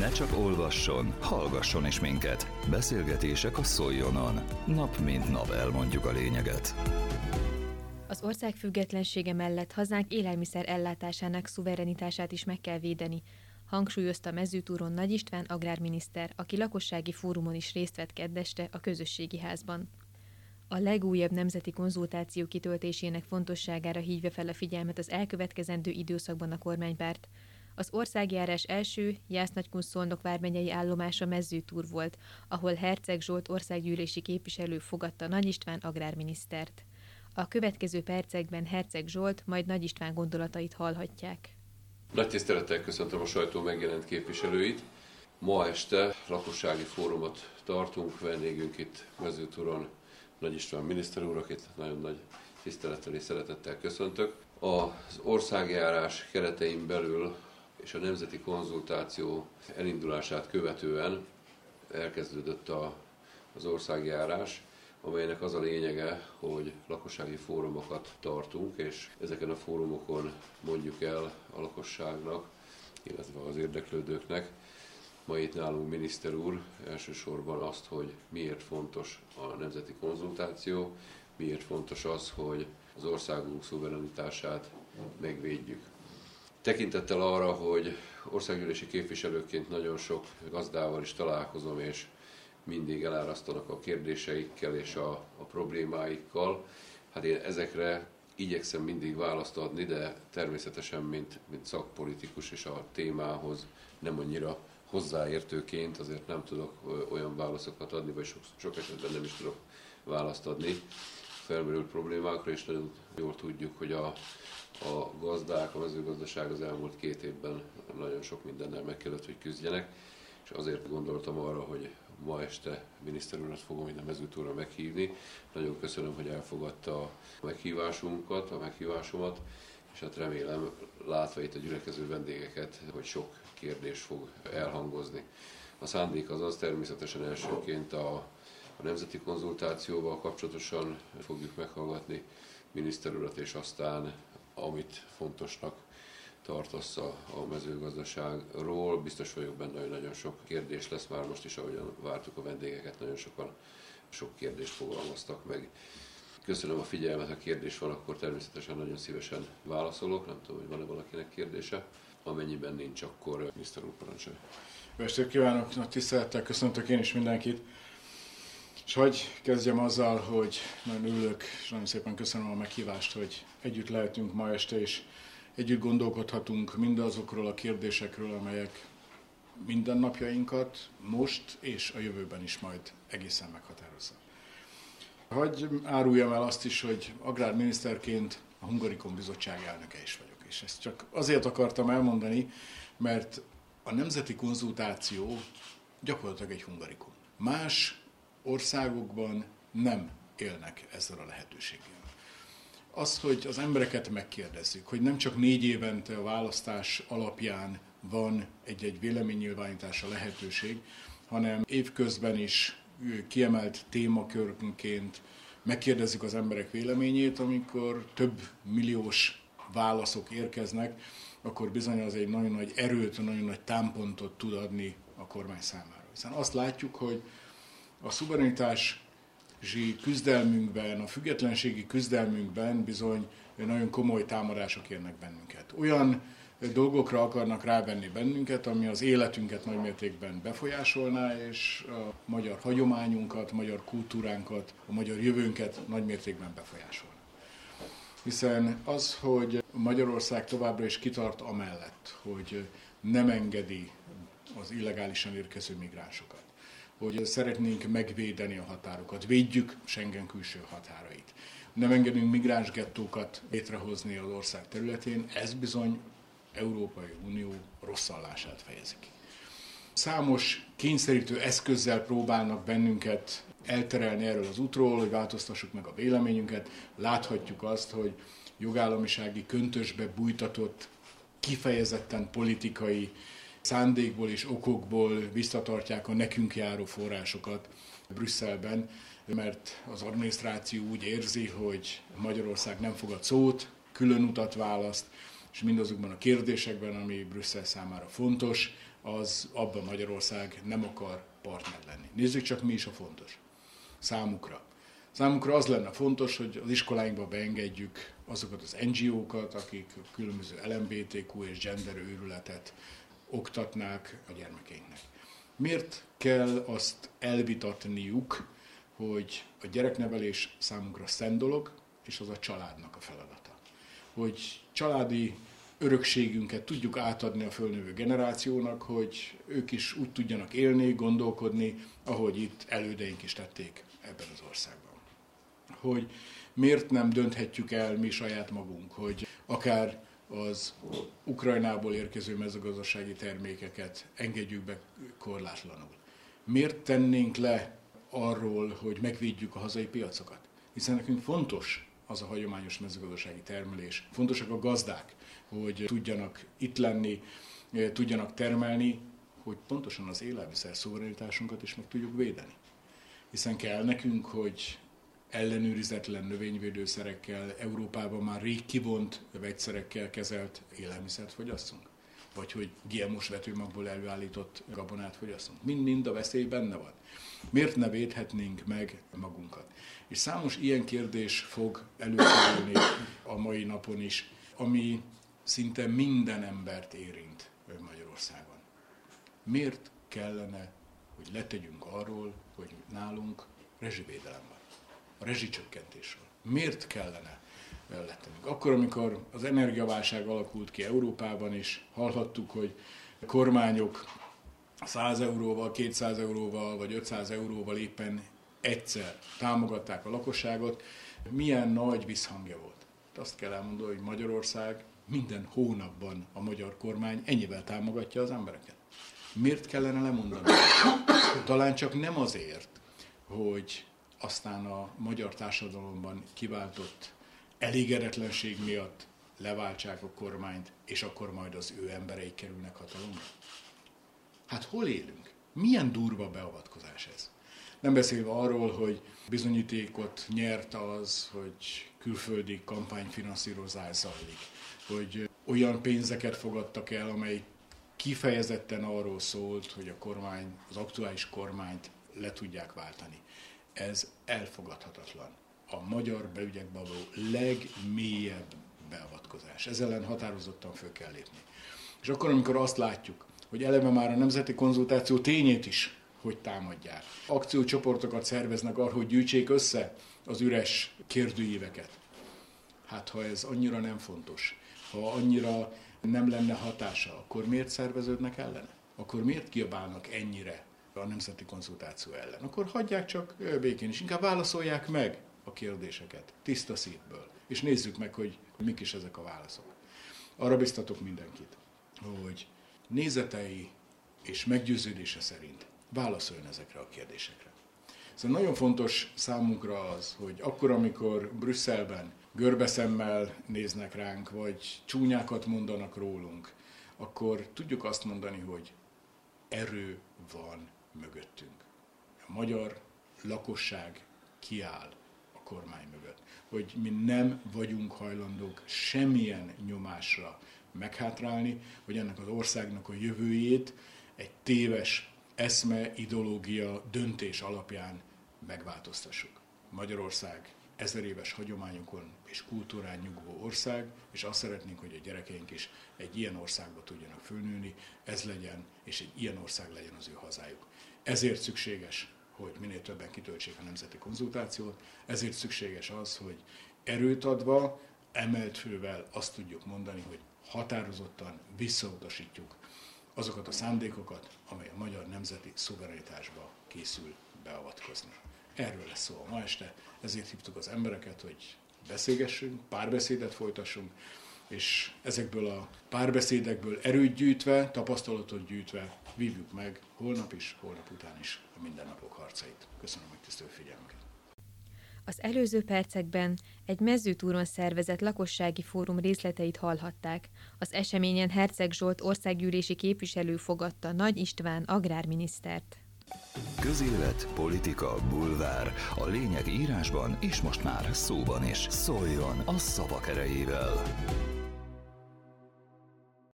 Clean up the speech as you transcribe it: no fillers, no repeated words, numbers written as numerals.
Ne csak olvasson, hallgasson is minket. Beszélgetések a Szóljonon. Nap mint nap elmondjuk a lényeget. Az ország függetlensége mellett hazánk élelmiszer ellátásának szuverenitását is meg kell védeni, hangsúlyozta mezőtúron Nagy István agrárminiszter, aki lakossági fórumon is részt vett kedd este a közösségi házban. A legújabb nemzeti konzultáció kitöltésének fontosságára hívja fel a figyelmet az elkövetkezendő időszakban a kormánypárt. Az országjárás első Jász-Nagykun-Szolnok vármegyei állomása Mezőtúr volt, ahol Herczeg Zsolt országgyűlési képviselő fogadta Nagy István agrárminisztert. A következő percekben Herczeg Zsolt, majd Nagy István gondolatait hallhatják. Nagy tisztelettel köszöntöm a sajtó megjelent képviselőit. Ma este lakossági fórumot tartunk, vendégünk itt Mezőtúron Nagy István miniszter úr, akit nagyon nagy tisztelettel és szeretettel köszöntök. Az országjárás keretein belül és a nemzeti konzultáció elindulását követően elkezdődött az országjárás, amelynek az a lényege, hogy lakossági fórumokat tartunk, és ezeken a fórumokon mondjuk el a lakosságnak, illetve az érdeklődőknek, ma itt nálunk miniszter úr, elsősorban azt, hogy miért fontos a nemzeti konzultáció, miért fontos az, hogy az országunk szuverenitását megvédjük. Tekintettel arra, hogy országgyűlési képviselőként nagyon sok gazdával is találkozom, és mindig elárasztanak a kérdéseikkel és a problémáikkal. Hát én ezekre igyekszem mindig választ adni, de természetesen, mint szakpolitikus és a témához nem annyira hozzáértőként, azért nem tudok olyan válaszokat adni, vagy sok esetben nem is tudok választ adni felmerült problémákra, és nagyon jól tudjuk, hogy a gazdák, a mezőgazdaság az elmúlt 2 évben nagyon sok mindennel meg kellett, hogy küzdjenek, és azért gondoltam arra, hogy ma este miniszter urat fogom innen Mezőtúrra meghívni. Nagyon köszönöm, hogy elfogadta a meghívásomat, és hát remélem, látva itt a gyülekező vendégeket, hogy sok kérdés fog elhangozni. A szándék az természetesen elsőként a nemzeti konzultációval kapcsolatosan fogjuk meghallgatni miniszter urat, és aztán amit fontosnak tartasz a mezőgazdaságról. Biztos vagyok benne, hogy nagyon sok kérdés lesz már most is, ahogyan vártuk a vendégeket, nagyon sokan sok kérdést fogalmaztak meg. Köszönöm a figyelmet, ha kérdés van, akkor természetesen nagyon szívesen válaszolok. Nem tudom, hogy van-e valakinek kérdése. Amennyiben nincs, akkor miniszter úr parancsolja. Jó estét kívánok, nagy tisztelettel köszöntök én is mindenkit. És hogy kezdjem azzal, hogy nagyon örülök, és nagyon szépen köszönöm a meghívást, hogy együtt lehetünk ma este, és együtt gondolkodhatunk mindazokról a kérdésekről, amelyek mindennapjainkat most és a jövőben is majd egészen meghatározzák. Hagy áruljam el azt is, hogy agrárminiszterként a Hungarikum bizottság elnöke is vagyok, és ezt csak azért akartam elmondani, mert a nemzeti konzultáció gyakorlatilag egy Hungarikum. Más országokban nem élnek ezzel a lehetőséggel. Az, hogy az embereket megkérdezzük, hogy nem csak 4 évente a választás alapján van egy-egy véleménynyilvánítása lehetőség, hanem évközben is kiemelt témakörként megkérdezzük az emberek véleményét, amikor több milliós válaszok érkeznek, akkor bizony az egy nagyon nagy erőt, nagyon nagy támpontot tud adni a kormány számára. Hiszen azt látjuk, hogy a szuverenitás küzdelmünkben, a függetlenségi küzdelmünkben bizony nagyon komoly támadások érnek bennünket. Olyan dolgokra akarnak rávenni bennünket, ami az életünket nagymértékben befolyásolná, és a magyar hagyományunkat, a magyar kultúránkat, a magyar jövőnket nagymértékben befolyásolná. Hiszen az, hogy Magyarország továbbra is kitart amellett, hogy nem engedi az illegálisan érkező migránsokat, hogy szeretnénk megvédeni a határokat, védjük Schengen külső határait. Nem engedünk migránsgettókat létrehozni az ország területén, ez bizony Európai Unió rosszallását fejezi ki. Számos kényszerítő eszközzel próbálnak bennünket elterelni erről az útról, hogy változtassuk meg a véleményünket. Láthatjuk azt, hogy jogállamisági köntösbe bújtatott, kifejezetten politikai szándékból és okokból visszatartják a nekünk járó forrásokat Brüsszelben, mert az adminisztráció úgy érzi, hogy Magyarország nem fogad szót, külön utat választ, és mindazokban a kérdésekben, ami Brüsszel számára fontos, az abban Magyarország nem akar partner lenni. Nézzük csak, mi is a fontos számukra. Számukra az lenne fontos, hogy az iskoláinkba beengedjük azokat az NGO-kat, akik különböző LMBTQ és gender őrületet oktatnák a gyermekeinknek. Miért kell azt elvitatniuk, hogy a gyereknevelés számunkra szent dolog, és az a családnak a feladata? Hogy családi örökségünket tudjuk átadni a fölnövő generációnak, hogy ők is úgy tudjanak élni, gondolkodni, ahogy itt elődeink is tették ebben az országban. Hogy miért nem dönthetjük el mi saját magunk, hogy akár az Ukrajnából érkező mezőgazdasági termékeket engedjük be korlátlanul. Miért tennénk le arról, hogy megvédjük a hazai piacokat? Hiszen nekünk fontos az a hagyományos mezőgazdasági termelés. Fontosak a gazdák, hogy tudjanak itt lenni, tudjanak termelni, hogy pontosan az élelmiszer szuverenitásunkat is meg tudjuk védeni. Hiszen kell nekünk, hogy ellenőrizetlen növényvédőszerekkel, Európában már rég kivont vegyszerekkel kezelt élelmiszert fogyasszunk. Vagy hogy GMOs vetőmagból előállított gabonát fogyasszunk. Mind-mind a veszély benne van. Miért ne védhetnénk meg magunkat? És számos ilyen kérdés fog előkerülni a mai napon is, ami szinte minden embert érint Magyarországon. Miért kellene, hogy letegyünk arról, hogy nálunk rezsivédelem van? A rezsicsökkentésről. Miért kellene lettennünk? Akkor, amikor az energiaválság alakult ki Európában, és hallhattuk, hogy a kormányok 100 euróval, 200 euróval vagy 500 euróval éppen egyszer támogatták a lakosságot, milyen nagy visszhangja volt. Azt kell elmondani, hogy Magyarország minden hónapban a magyar kormány ennyivel támogatja az embereket. Miért kellene lemondani? Talán csak nem azért, hogy aztán a magyar társadalomban kiváltott elégedetlenség miatt leváltsák a kormányt, és akkor majd az ő emberei kerülnek hatalomra. Hát hol élünk? Milyen durva beavatkozás ez? Nem beszélve arról, hogy bizonyítékot nyert az, hogy külföldi kampányfinanszírozás zajlik, hogy olyan pénzeket fogadtak el, amely kifejezetten arról szólt, hogy a kormány, az aktuális kormányt le tudják váltani. Ez elfogadhatatlan. A magyar belügyekben való legmélyebb beavatkozás. Ez ellen határozottan föl kell lépni. És akkor, amikor azt látjuk, hogy eleve már a nemzeti konzultáció tényét is, hogy támadják. Akciócsoportokat szerveznek arra, hogy gyűjtsék össze az üres kérdőíveket. Hát ha ez annyira nem fontos, ha annyira nem lenne hatása, akkor miért szerveződnek ellene? Akkor miért kiabálnak ennyire a nemzeti konzultáció ellen? Akkor hagyják csak békén, és inkább válaszolják meg a kérdéseket tiszta szívből. És nézzük meg, hogy mik is ezek a válaszok. Arra biztatok mindenkit, hogy nézetei és meggyőződése szerint válaszoljon ezekre a kérdésekre. Szóval nagyon fontos számunkra az, hogy akkor, amikor Brüsszelben görbeszemmel néznek ránk, vagy csúnyákat mondanak rólunk, akkor tudjuk azt mondani, hogy erő van mögöttünk. A magyar lakosság kiáll a kormány mögött, hogy mi nem vagyunk hajlandók semmilyen nyomásra meghátrálni, hogy ennek az országnak a jövőjét egy téves eszme, ideológia, döntés alapján megváltoztassuk. Magyarország 1000 éves hagyományokon és kultúrán nyugvó ország, és azt szeretnénk, hogy a gyerekeink is egy ilyen országba tudjanak fölnőni, ez legyen, és egy ilyen ország legyen az ő hazájuk. Ezért szükséges, hogy minél többen kitöltsék a nemzeti konzultációt, ezért szükséges az, hogy erőt adva, emelt fővel azt tudjuk mondani, hogy határozottan visszautasítjuk azokat a szándékokat, amely a magyar nemzeti szuverenitásba készül beavatkozni. Erről lesz szó ma este, ezért hívtuk az embereket, hogy beszélgessünk, párbeszédet folytassunk, és ezekből a párbeszédekből erőt gyűjtve, tapasztalatot gyűjtve vívjuk meg holnap is, holnap után is a mindennapok harcait. Köszönöm megtisztelő figyelmüket! Az előző percekben egy mezőtúron szervezett lakossági fórum részleteit hallhatták. Az eseményen Herczeg Zsolt országgyűlési képviselő fogadta Nagy István agrárminisztert. Közélet, politika, bulvár. A lényeg írásban és most már szóban is. Szóljon a szavak erejével!